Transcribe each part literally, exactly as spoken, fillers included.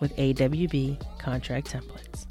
with A W B contract templates.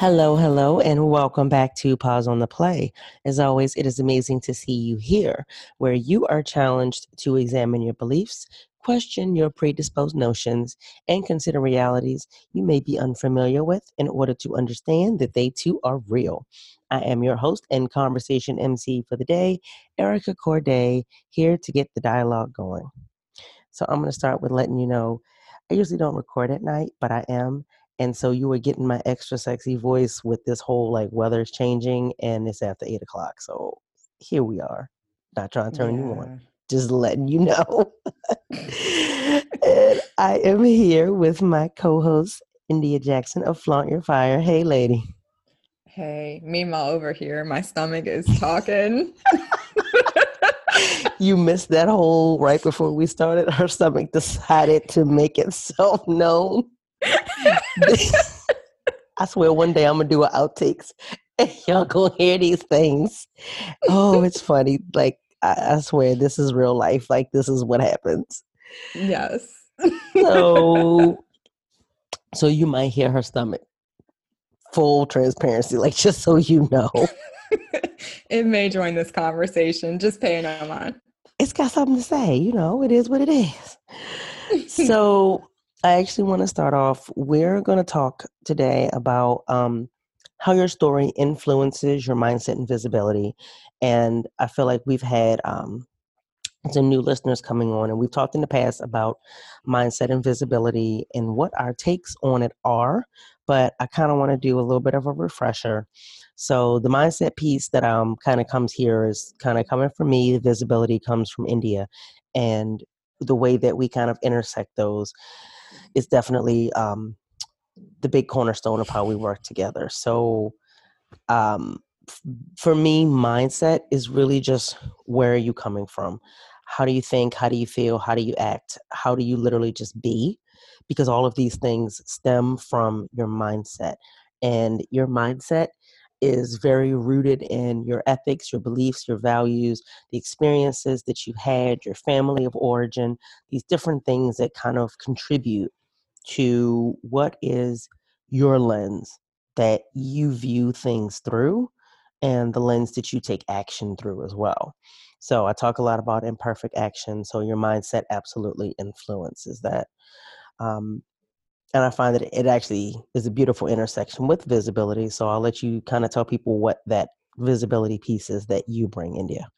Hello, hello, and welcome back to Pause on the Play. As always, it is amazing to see you here, where you are challenged to examine your beliefs, question your predisposed notions, and consider realities you may be unfamiliar with in order to understand that they too are real. I am your host and conversation M C for the day, Erica Courdae, here to get the dialogue going. So I'm going to start with letting you know, I usually don't record at night, but I am. And so you were getting my extra sexy voice with this whole like weather's changing and it's after eight o'clock. So here we are. Not trying to turn yeah. you on. Just letting you know. And I am here with my co-host, India Jackson of Flaunt Your Fire. Hey, lady. Hey, meanwhile over here, my stomach is talking. You missed that whole right before we started. Her stomach decided to make itself known. I swear one day I'm gonna do an outtakes and y'all gonna hear these things. Oh, it's funny. Like I, I swear this is real life. Like this is what happens. Yes. So so you might hear her stomach. Full transparency, like just so you know. It may join this conversation. Just paying no mind. It's got something to say, you know, it is what it is. So I actually want to start off. We're going to talk today about um, how your story influences your mindset and visibility. And I feel like we've had um, some new listeners coming on, and we've talked in the past about mindset and visibility and what our takes on it are. But I kind of want to do a little bit of a refresher. So the mindset piece that um kind of comes here is kind of coming from me. The visibility comes from India, and the way that we kind of intersect those is definitely um, the big cornerstone of how we work together. So um, f- for me, mindset is really just, where are you coming from? How do you think? How do you feel? How do you act? How do you literally just be? Because all of these things stem from your mindset. And your mindset is very rooted in your ethics, your beliefs, your values, the experiences that you've had, your family of origin, these different things that kind of contribute to what is your lens that you view things through and the lens that you take action through as well. So I talk a lot about imperfect action. So your mindset absolutely influences that. Um, And I find that it actually is a beautiful intersection with visibility. So I'll let you kind of tell people what that visibility piece is that you bring, India.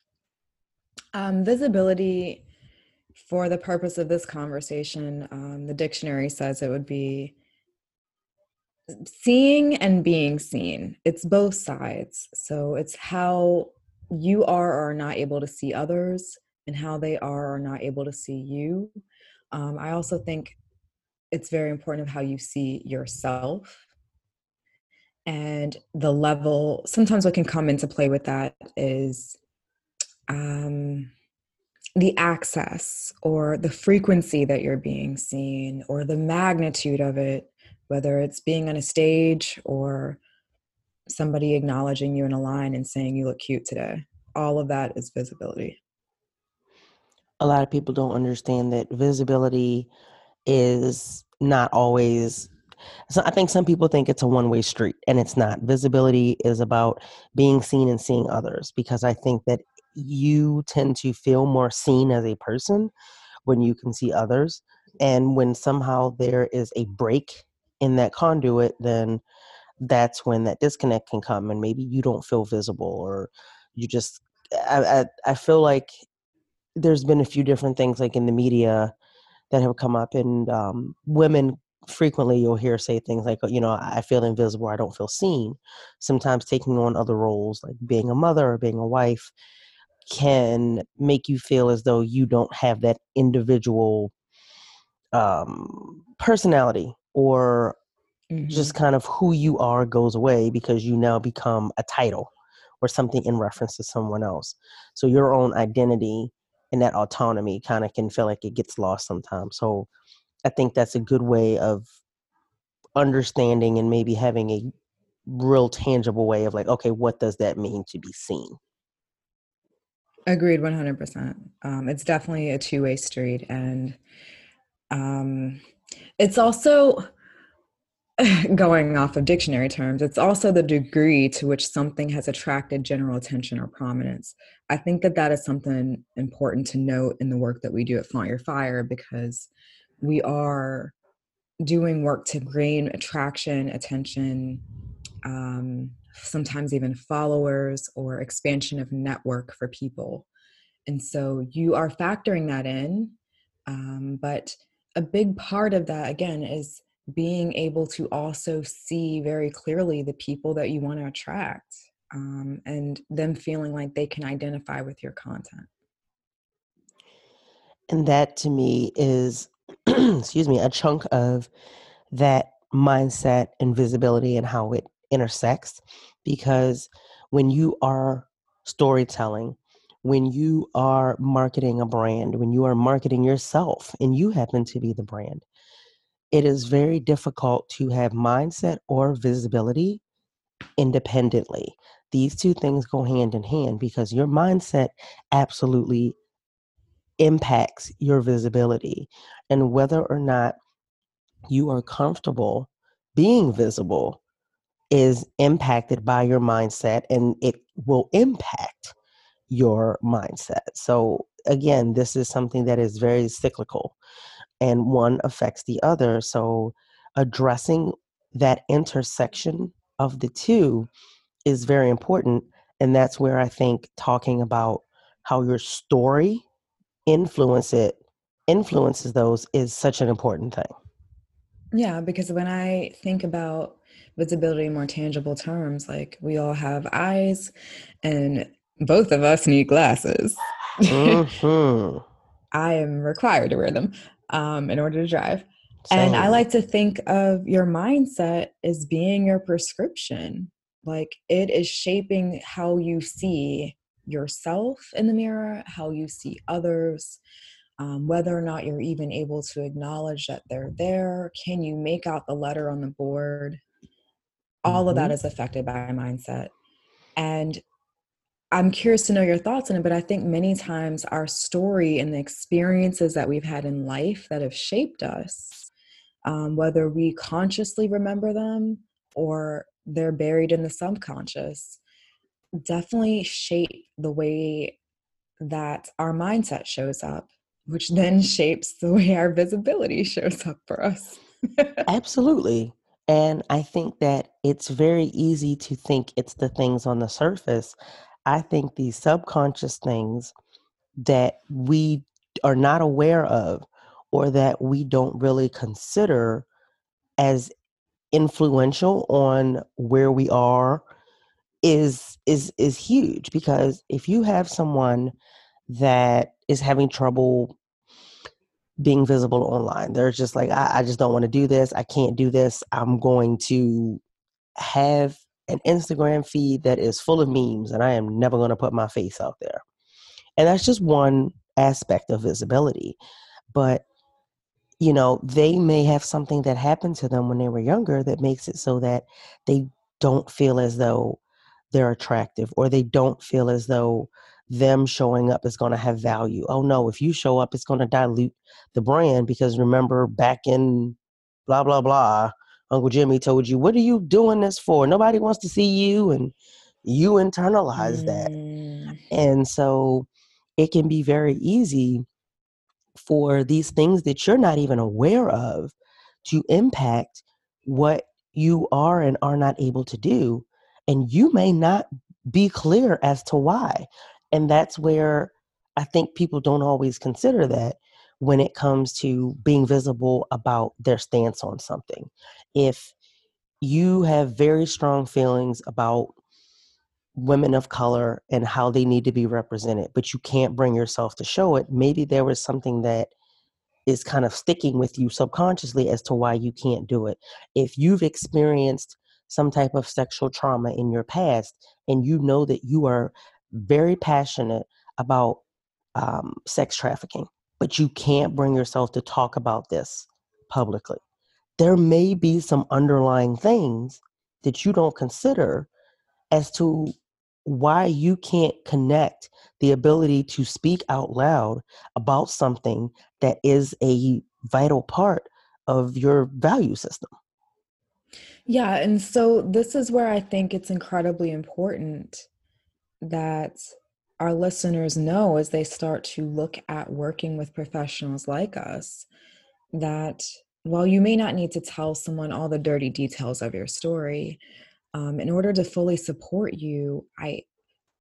Um, visibility, for the purpose of this conversation, um, the dictionary says it would be seeing and being seen. It's both sides. So it's how you are or are not able to see others and how they are or are not able to see you. Um, I also think it's very important of how you see yourself and the level. Sometimes what can come into play with that is um, the access or the frequency that you're being seen or the magnitude of it, whether it's being on a stage or somebody acknowledging you in a line and saying you look cute today. All of that is visibility. A lot of people don't understand that visibility is not always So I think some people think it's a one-way street, and it's not. Visibility is about being seen and seeing others, because I think that you tend to feel more seen as a person when you can see others. And when somehow there is a break in that conduit, then that's when that disconnect can come, and maybe you don't feel visible, or you just, I, I, I feel like there's been a few different things like in the media that have come up, and um, women frequently you'll hear say things like, you know, I feel invisible, I don't feel seen. Sometimes taking on other roles like being a mother or being a wife can make you feel as though you don't have that individual um, personality, or mm-hmm. just kind of who you are goes away because you now become a title or something in reference to someone else. So your own identity and that autonomy kind of can feel like it gets lost sometimes. So I think that's a good way of understanding and maybe having a real tangible way of like, okay, what does that mean to be seen? Agreed, one hundred percent. Um, it's definitely a two-way street. And um, it's also, going off of dictionary terms, it's also the degree to which something has attracted general attention or prominence. I think that that is something important to note in the work that we do at Flaunt Your Fire, because we are doing work to gain attraction, attention, um, sometimes even followers or expansion of network for people. And so you are factoring that in. Um, but a big part of that, again, is being able to also see very clearly the people that you want to attract, um, and them feeling like they can identify with your content. And that to me is, excuse me, a chunk of that mindset and visibility and how it intersects. Because when you are storytelling, when you are marketing a brand, when you are marketing yourself and you happen to be the brand, it is very difficult to have mindset or visibility independently. These two things go hand in hand, because your mindset absolutely impacts your visibility. And whether or not you are comfortable being visible is impacted by your mindset, and it will impact your mindset. So again, this is something that is very cyclical, and one affects the other. So addressing that intersection of the two is very important. And that's where I think talking about how your story influence it, influences those is such an important thing. Yeah, because when I think about visibility in more tangible terms, like we all have eyes and both of us need glasses. Mm-hmm. I am required to wear them. Um, in order to drive. Same. And I like to think of your mindset as being your prescription. Like it is shaping how you see yourself in the mirror, how you see others, um, whether or not you're even able to acknowledge that they're there. Can you make out the letter on the board? All mm-hmm. of that is affected by mindset. And I'm curious to know your thoughts on it, but I think many times our story and the experiences that we've had in life that have shaped us, um, whether we consciously remember them or they're buried in the subconscious, definitely shape the way that our mindset shows up, which then shapes the way our visibility shows up for us. Absolutely. And I think that it's very easy to think it's the things on the surface. I think these subconscious things that we are not aware of or that we don't really consider as influential on where we are is is is huge. Because if you have someone that is having trouble being visible online, they're just like, I, I just don't want to do this. I can't do this. I'm going to have an Instagram feed that is full of memes, and I am never going to put my face out there. And that's just one aspect of visibility. But, you know, they may have something that happened to them when they were younger that makes it so that they don't feel as though they're attractive, or they don't feel as though them showing up is going to have value. Oh no, if you show up, it's going to dilute the brand, because remember back in blah, blah, blah, Uncle Jimmy told you, what are you doing this for? Nobody wants to see you. And you internalize mm. that. And so it can be very easy for these things that you're not even aware of to impact what you are and are not able to do. And you may not be clear as to why. And that's where I think people don't always consider that when it comes to being visible about their stance on something. If you have very strong feelings about women of color and how they need to be represented, but you can't bring yourself to show it, maybe there was something that is kind of sticking with you subconsciously as to why you can't do it. If you've experienced some type of sexual trauma in your past, and you know that you are very passionate about um, sex trafficking, but you can't bring yourself to talk about this publicly, there may be some underlying things that you don't consider as to why you can't connect the ability to speak out loud about something that is a vital part of your value system. Yeah. And so this is where I think it's incredibly important that our listeners know, as they start to look at working with professionals like us, that while you may not need to tell someone all the dirty details of your story, um, in order to fully support you, I,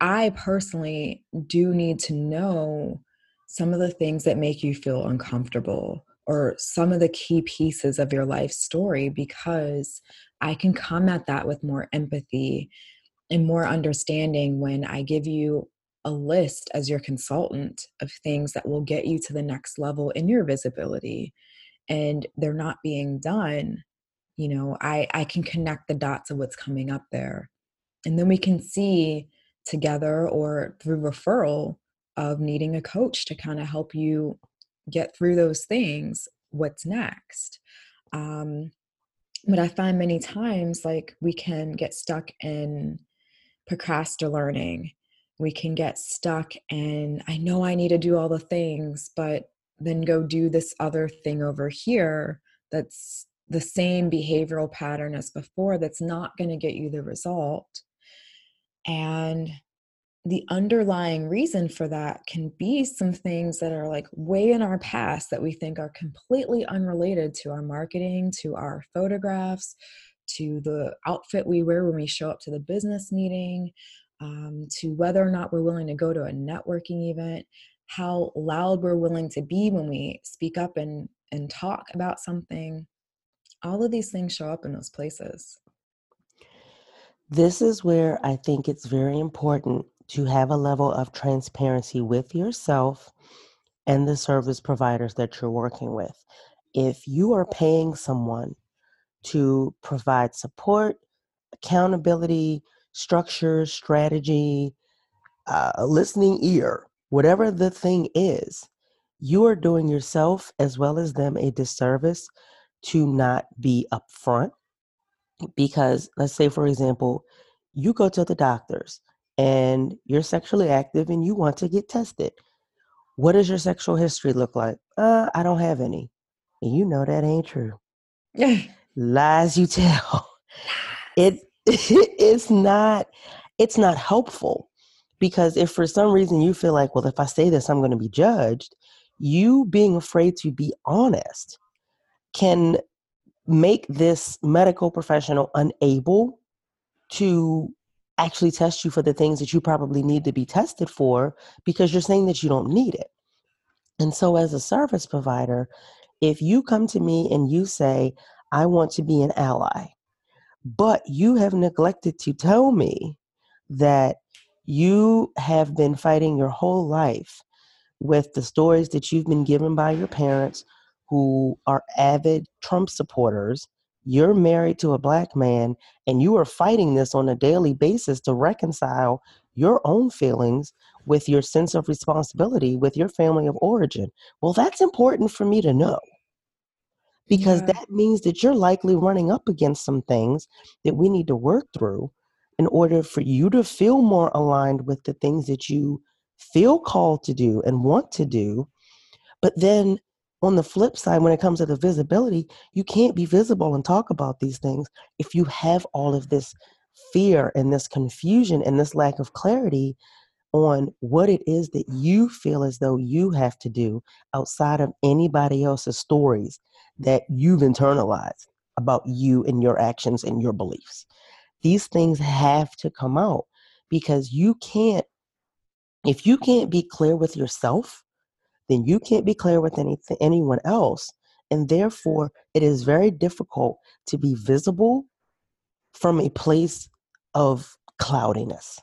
I personally do need to know some of the things that make you feel uncomfortable or some of the key pieces of your life story, because I can come at that with more empathy and more understanding when I give you a list as your consultant of things that will get you to the next level in your visibility, and they're not being done. You know, I, I can connect the dots of what's coming up there. And then we can see together or through referral of needing a coach to kind of help you get through those things, what's next. Um, but I find many times, like, we can get stuck in procrastinate learning. We can get stuck in, I know I need to do all the things, but then go do this other thing over here that's the same behavioral pattern as before that's not going to get you the result. And the underlying reason for that can be some things that are like way in our past that we think are completely unrelated to our marketing, to our photographs, to the outfit we wear when we show up to the business meeting, Um, to whether or not we're willing to go to a networking event, how loud we're willing to be when we speak up and, and talk about something. All of these things show up in those places. This is where I think it's very important to have a level of transparency with yourself and the service providers that you're working with. If you are paying someone to provide support, accountability, structure, strategy, uh, a listening ear, whatever the thing is, you are doing yourself as well as them a disservice to not be upfront. Because let's say, for example, you go to the doctors and you're sexually active and you want to get tested. What does your sexual history look like? Uh, I don't have any. And you know that ain't true. Lies you tell. It it's not, it's not helpful, because if for some reason you feel like, well, if I say this, I'm going to be judged, you being afraid to be honest can make this medical professional unable to actually test you for the things that you probably need to be tested for, because you're saying that you don't need it. And so as a service provider, if you come to me and you say, I want to be an ally, but you have neglected to tell me that you have been fighting your whole life with the stories that you've been given by your parents, who are avid Trump supporters. You're married to a black man, and you are fighting this on a daily basis to reconcile your own feelings with your sense of responsibility with your family of origin. Well, that's important for me to know. Because yeah. that means that you're likely running up against some things that we need to work through in order for you to feel more aligned with the things that you feel called to do and want to do. But then On the flip side, when it comes to the visibility, you can't be visible and talk about these things if you have all of this fear and this confusion and this lack of clarity on what it is that you feel as though you have to do outside of anybody else's stories that you've internalized about you and your actions and your beliefs. These things have to come out, because you can't, if you can't be clear with yourself, then you can't be clear with anything, anyone else. And therefore, it is very difficult to be visible from a place of cloudiness,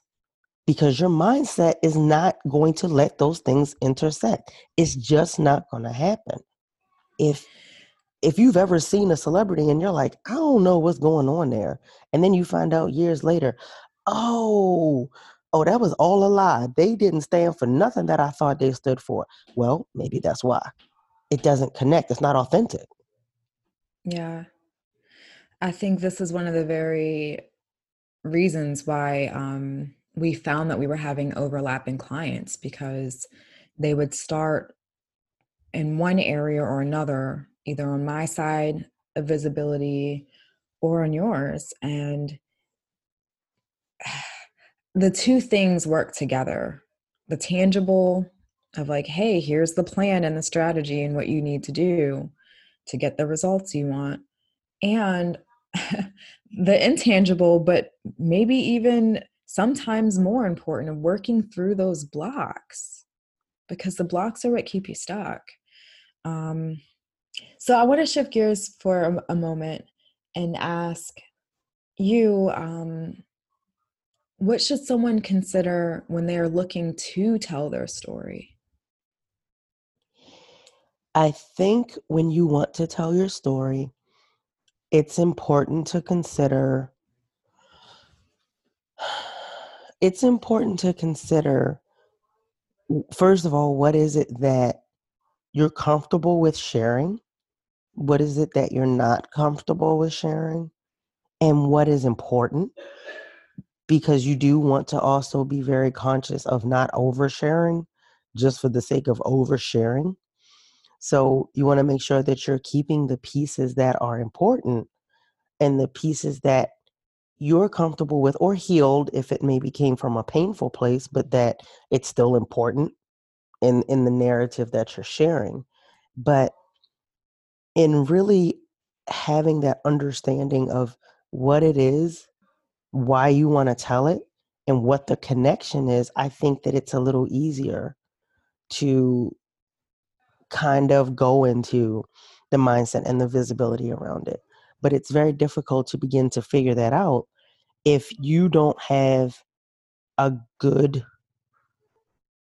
because your mindset is not going to let those things intersect. It's just not going to happen. If if you've ever seen a celebrity and you're like, I don't know what's going on there, and then you find out years later, oh, oh, that was all a lie. They didn't stand for nothing that I thought they stood for. Well, maybe that's why. It doesn't connect. It's not authentic. Yeah. I think this is one of the very reasons why um, we found that we were having overlapping clients, because they would start in one area or another, either on my side of visibility or on yours. And the two things work together. The tangible of like, hey, here's the plan and the strategy and what you need to do to get the results you want. And the intangible, but maybe even sometimes more important, of working through those blocks, because the blocks are what keep you stuck. Um, so I want to shift gears for a, a moment and ask you, um, what should someone consider when they are looking to tell their story? I think when you want to tell your story, it's important to consider, it's important to consider, first of all, what is it that you're comfortable with sharing? What is it that you're not comfortable with sharing? And what is important? Because you do want to also be very conscious of not oversharing just for the sake of oversharing. So you want to make sure that you're keeping the pieces that are important and the pieces that you're comfortable with, or healed if it maybe came from a painful place, but that it's still important in, in the narrative that you're sharing. But in really having that understanding of what it is, why you want to tell it, and what the connection is, I think that it's a little easier to kind of go into the mindset and the visibility around it. But it's very difficult to begin to figure that out if you don't have a good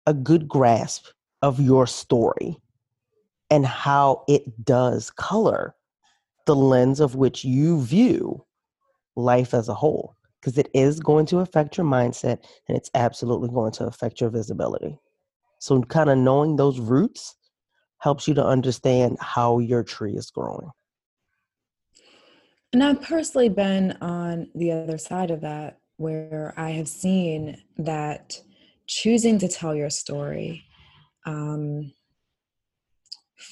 a good grasp of your story and how it does color the lens of which you view life as a whole, because it is going to affect your mindset, and it's absolutely going to affect your visibility. So kind of knowing those roots helps you to understand how your tree is growing. And I've personally been on the other side of that, where I have seen that choosing to tell your story, um,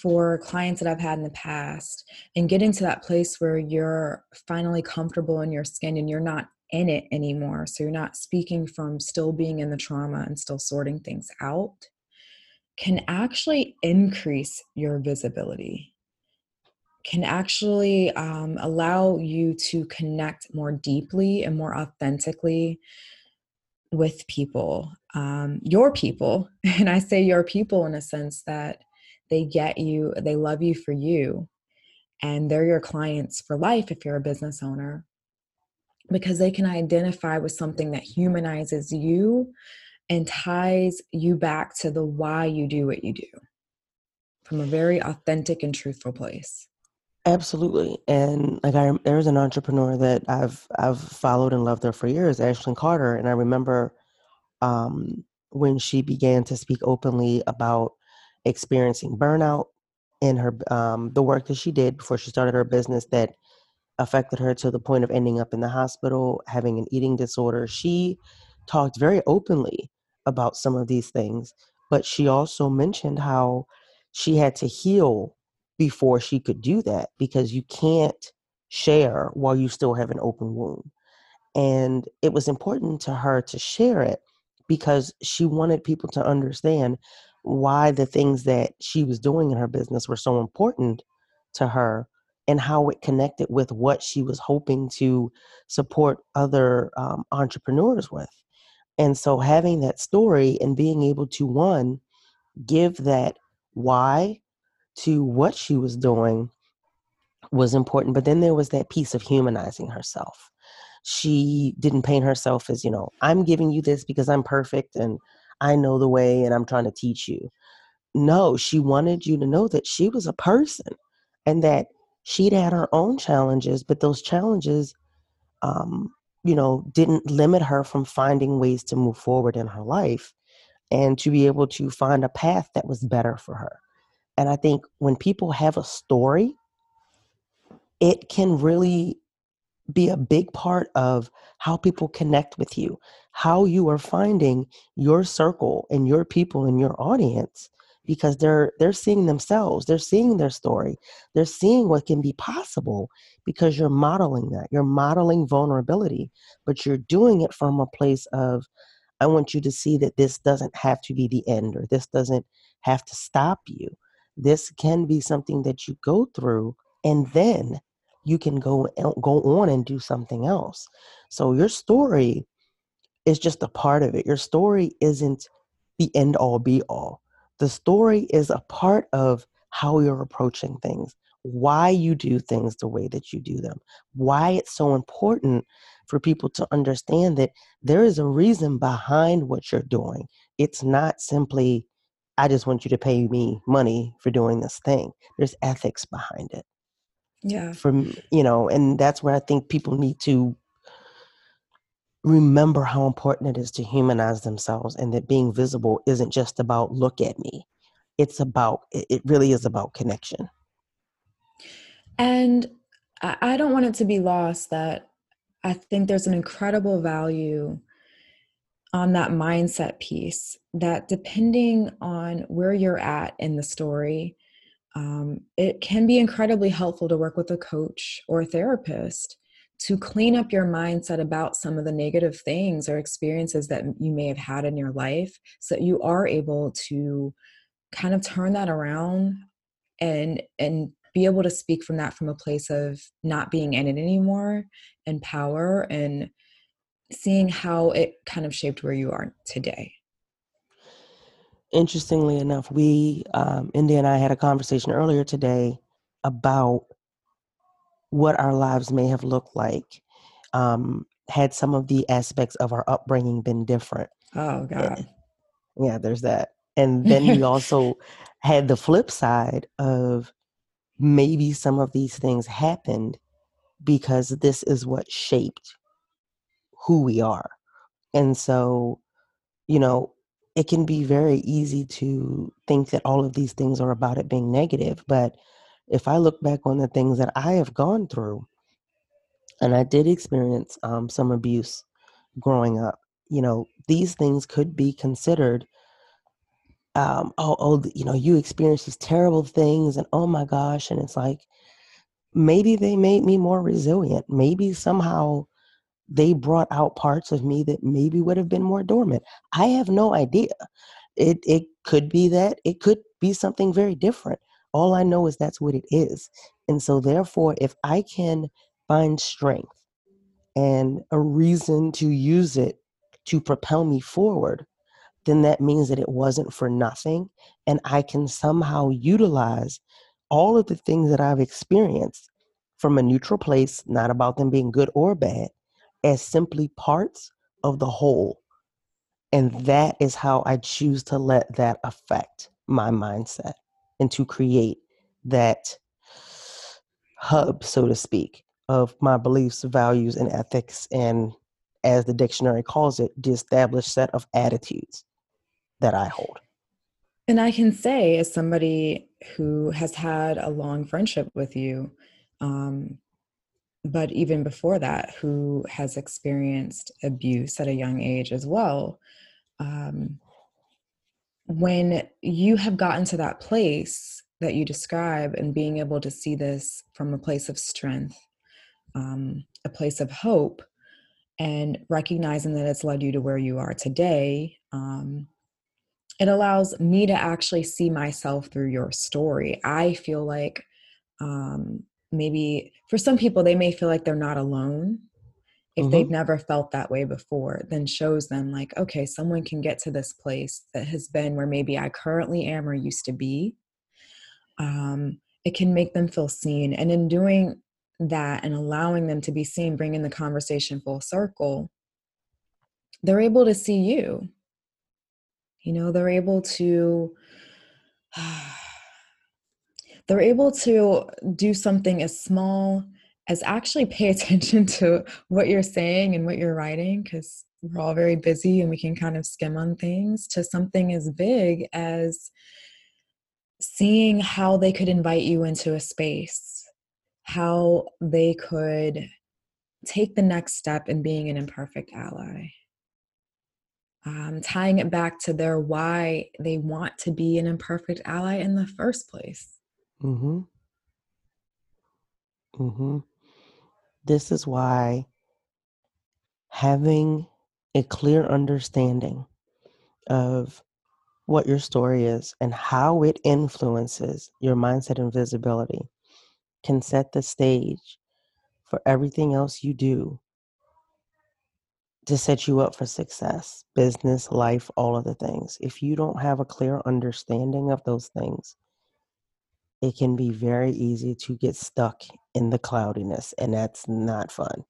for clients that I've had in the past, and getting to that place where you're finally comfortable in your skin and you're not in it anymore. So you're not speaking from still being in the trauma and still sorting things out, can actually increase your visibility, can actually um, allow you to connect more deeply and more authentically with people, um, your people. And I say your people in a sense that they get you, they love you for you, and they're your clients for life if you're a business owner, because they can identify with something that humanizes you and ties you back to the why you do what you do from a very authentic and truthful place. Absolutely. And like I, there's an entrepreneur that I've I've followed and loved her for years, Ashlyn Carter. And I remember um, when she began to speak openly about experiencing burnout in her um, the work that she did before she started her business that affected her to the point of ending up in the hospital, having an eating disorder. She talked very openly about some of these things, but she also mentioned how she had to heal before she could do that, because you can't share while you still have an open wound. And it was important to her to share it because she wanted people to understand why the things that she was doing in her business were so important to her and how it connected with what she was hoping to support other um, entrepreneurs with. And so having that story and being able to, one, give that why to what she was doing was important. But then there was that piece of humanizing herself. She didn't paint herself as, you know, I'm giving you this because I'm perfect and I know the way and I'm trying to teach you. No, she wanted you to know that she was a person and that she'd had her own challenges, but those challenges, um, you know, didn't limit her from finding ways to move forward in her life and to be able to find a path that was better for her. And I think when people have a story, it can really be a big part of how people connect with you, how you are finding your circle and your people and your audience, because they're they're seeing themselves, they're seeing their story, they're seeing what can be possible because you're modeling that, you're modeling vulnerability, but you're doing it from a place of, I want you to see that this doesn't have to be the end, or this doesn't have to stop you. This can be something that you go through and then you can go go on and do something else. So your story is just a part of it. Your story isn't the end all be all. The story is a part of how you're approaching things, why you do things the way that you do them, why it's so important for people to understand that there is a reason behind what you're doing. It's not simply, I just want you to pay me money for doing this thing. There's ethics behind it. Yeah. From, you know, and that's where I think people need to remember how important it is to humanize themselves, and that being visible isn't just about look at me. It's about, it really is about connection. And I don't want it to be lost that I think there's an incredible value on that mindset piece, that depending on where you're at in the story, Um, it can be incredibly helpful to work with a coach or a therapist to clean up your mindset about some of the negative things or experiences that you may have had in your life, so that you are able to kind of turn that around and and be able to speak from that from a place of not being in it anymore, and power, and seeing how it kind of shaped where you are today. Interestingly enough, we, um, India and I had a conversation earlier today about what our lives may have looked like um, had some of the aspects of our upbringing been different. Oh, God. And, yeah, there's that. And then we also had the flip side of maybe some of these things happened because this is what shaped who we are. And so, you know, it can be very easy to think that all of these things are about it being negative. But if I look back on the things that I have gone through, and I did experience um, some abuse growing up, you know, these things could be considered, um, oh, oh, you know, you experienced these terrible things and oh my gosh. And it's like, maybe they made me more resilient. Maybe somehow they brought out parts of me that maybe would have been more dormant. I have no idea. It it could be that. It could be something very different. All I know is that's what it is. And so therefore, if I can find strength and a reason to use it to propel me forward, then that means that it wasn't for nothing. And I can somehow utilize all of the things that I've experienced from a neutral place, not about them being good or bad, as simply parts of the whole. And that is how I choose to let that affect my mindset and to create that hub, so to speak, of my beliefs, values, and ethics, and as the dictionary calls it, the established set of attitudes that I hold. And I can say, as somebody who has had a long friendship with you, um, but even before that, who has experienced abuse at a young age as well, um, when you have gotten to that place, that you describe, and being able to see this from a place of strength, um, a place of hope, and recognizing that it's led you to where you are today. Um, it allows me to actually see myself through your story. I feel like um, maybe for some people, they may feel like they're not alone. If mm-hmm. they've never felt that way before, then shows them like, okay, someone can get to this place that has been where maybe I currently am or used to be. Um, it can make them feel seen. And in doing that and allowing them to be seen, bringing the conversation full circle, they're able to see you. You know, they're able to, they're able to do something as small as actually pay attention to what you're saying and what you're writing, because we're all very busy and we can kind of skim on things, to something as big as seeing how they could invite you into a space, how they could take the next step in being an imperfect ally. Um, tying it back to their why they want to be an imperfect ally in the first place. Mm-hmm. Mm-hmm. This is why having a clear understanding of what your story is and how it influences your mindset and visibility can set the stage for everything else you do to set you up for success, business, life, all of the things. If you don't have a clear understanding of those things, it can be very easy to get stuck in the cloudiness, and that's not fun.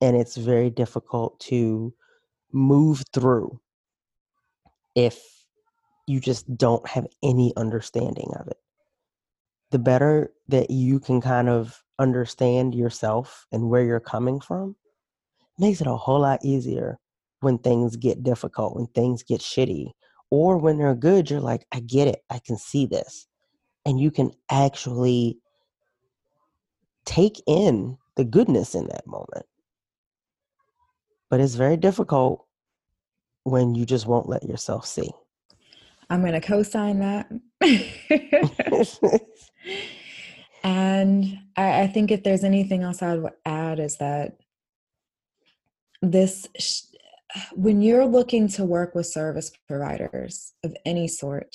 And it's very difficult to move through if you just don't have any understanding of it. The better that you can kind of understand yourself and where you're coming from, makes it a whole lot easier when things get difficult, when things get shitty, or when they're good, you're like, I get it, I can see this. And you can actually take in the goodness in that moment. But it's very difficult when you just won't let yourself see. I'm going to co-sign that. And I, I think if there's anything else I would add is that this, sh- when you're looking to work with service providers of any sort,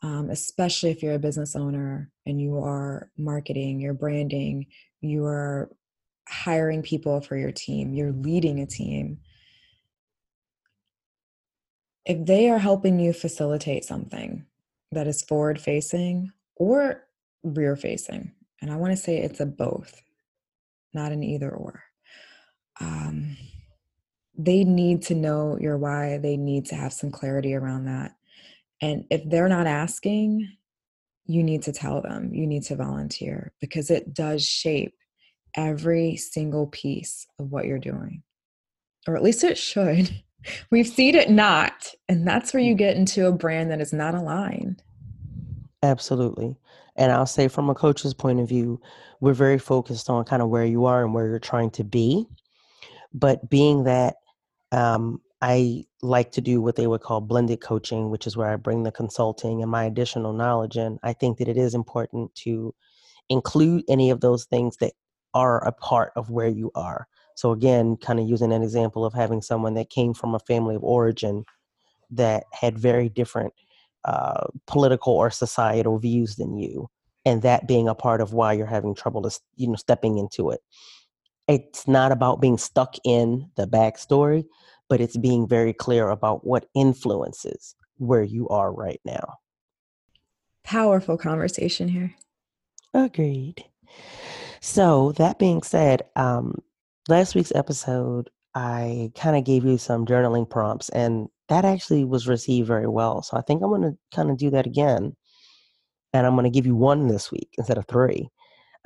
Um, especially if you're a business owner and you are marketing, you're branding, you are hiring people for your team, you're leading a team. If they are helping you facilitate something that is forward-facing or rear-facing, and I want to say it's a both, not an either or, um, they need to know your why. They need to have some clarity around that. And if they're not asking, you need to tell them, you need to volunteer, because it does shape every single piece of what you're doing, or at least it should. We've seen it not, and that's where you get into a brand that is not aligned. Absolutely. And I'll say from a coach's point of view, we're very focused on kind of where you are and where you're trying to be. But being that, um, I like to do what they would call blended coaching, which is where I bring the consulting and my additional knowledge in. I think that it is important to include any of those things that are a part of where you are. So again, kind of using an example of having someone that came from a family of origin that had very different uh, political or societal views than you, and that being a part of why you're having trouble, to, you know, stepping into it. It's not about being stuck in the backstory, but it's being very clear about what influences where you are right now. Powerful conversation here. Agreed. So that being said, um, last week's episode, I kind of gave you some journaling prompts, and that actually was received very well. So I think I'm going to kind of do that again, and I'm going to give you one this week instead of three.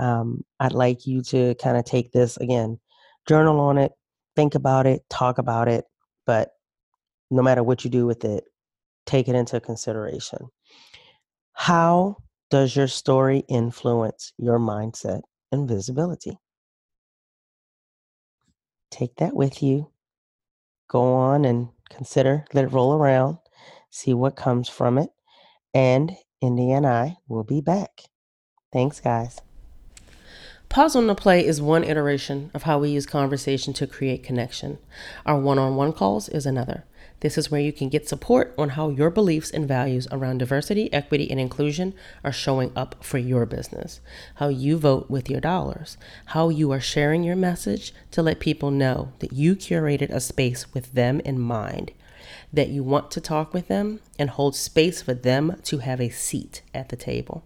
Um, I'd like you to kind of take this again, journal on it, think about it, talk about it, but no matter what you do with it, take it into consideration. How does your story influence your mindset and visibility? Take that with you. Go on and consider, let it roll around, see what comes from it. And Indy and I will be back. Thanks, guys. Pause on the Play is one iteration of how we use conversation to create connection. Our one-on-one calls is another. This is where you can get support on how your beliefs and values around diversity, equity, and inclusion are showing up for your business, how you vote with your dollars, how you are sharing your message to let people know that you curated a space with them in mind, that you want to talk with them and hold space for them to have a seat at the table.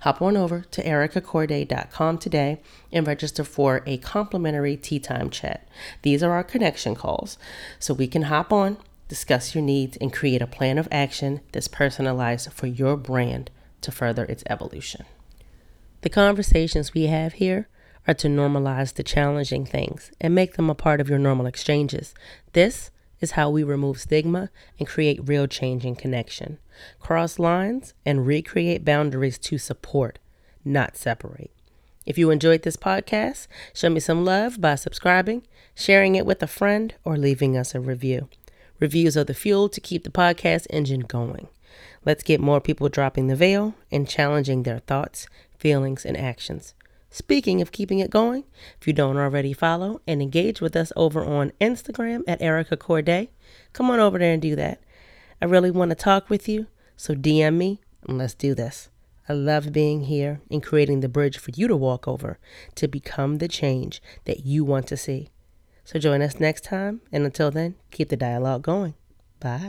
Hop on over to erica courdae dot com today and register for a complimentary tea time chat. These are our connection calls, so we can hop on, discuss your needs, and create a plan of action that's personalized for your brand to further its evolution. The conversations we have here are to normalize the challenging things and make them a part of your normal exchanges. This is how we remove stigma and create real change and connection. Cross lines and recreate boundaries to support, not separate. If you enjoyed this podcast, show me some love by subscribing, sharing it with a friend, or leaving us a review. Reviews are the fuel to keep the podcast engine going. Let's get more people dropping the veil and challenging their thoughts, feelings, and actions. Speaking of keeping it going, if you don't already follow and engage with us over on Instagram at Erica Courdae, come on over there and do that. I really want to talk with you, so D M me and let's do this. I love being here and creating the bridge for you to walk over to become the change that you want to see. So join us next time, and until then, keep the dialogue going. Bye.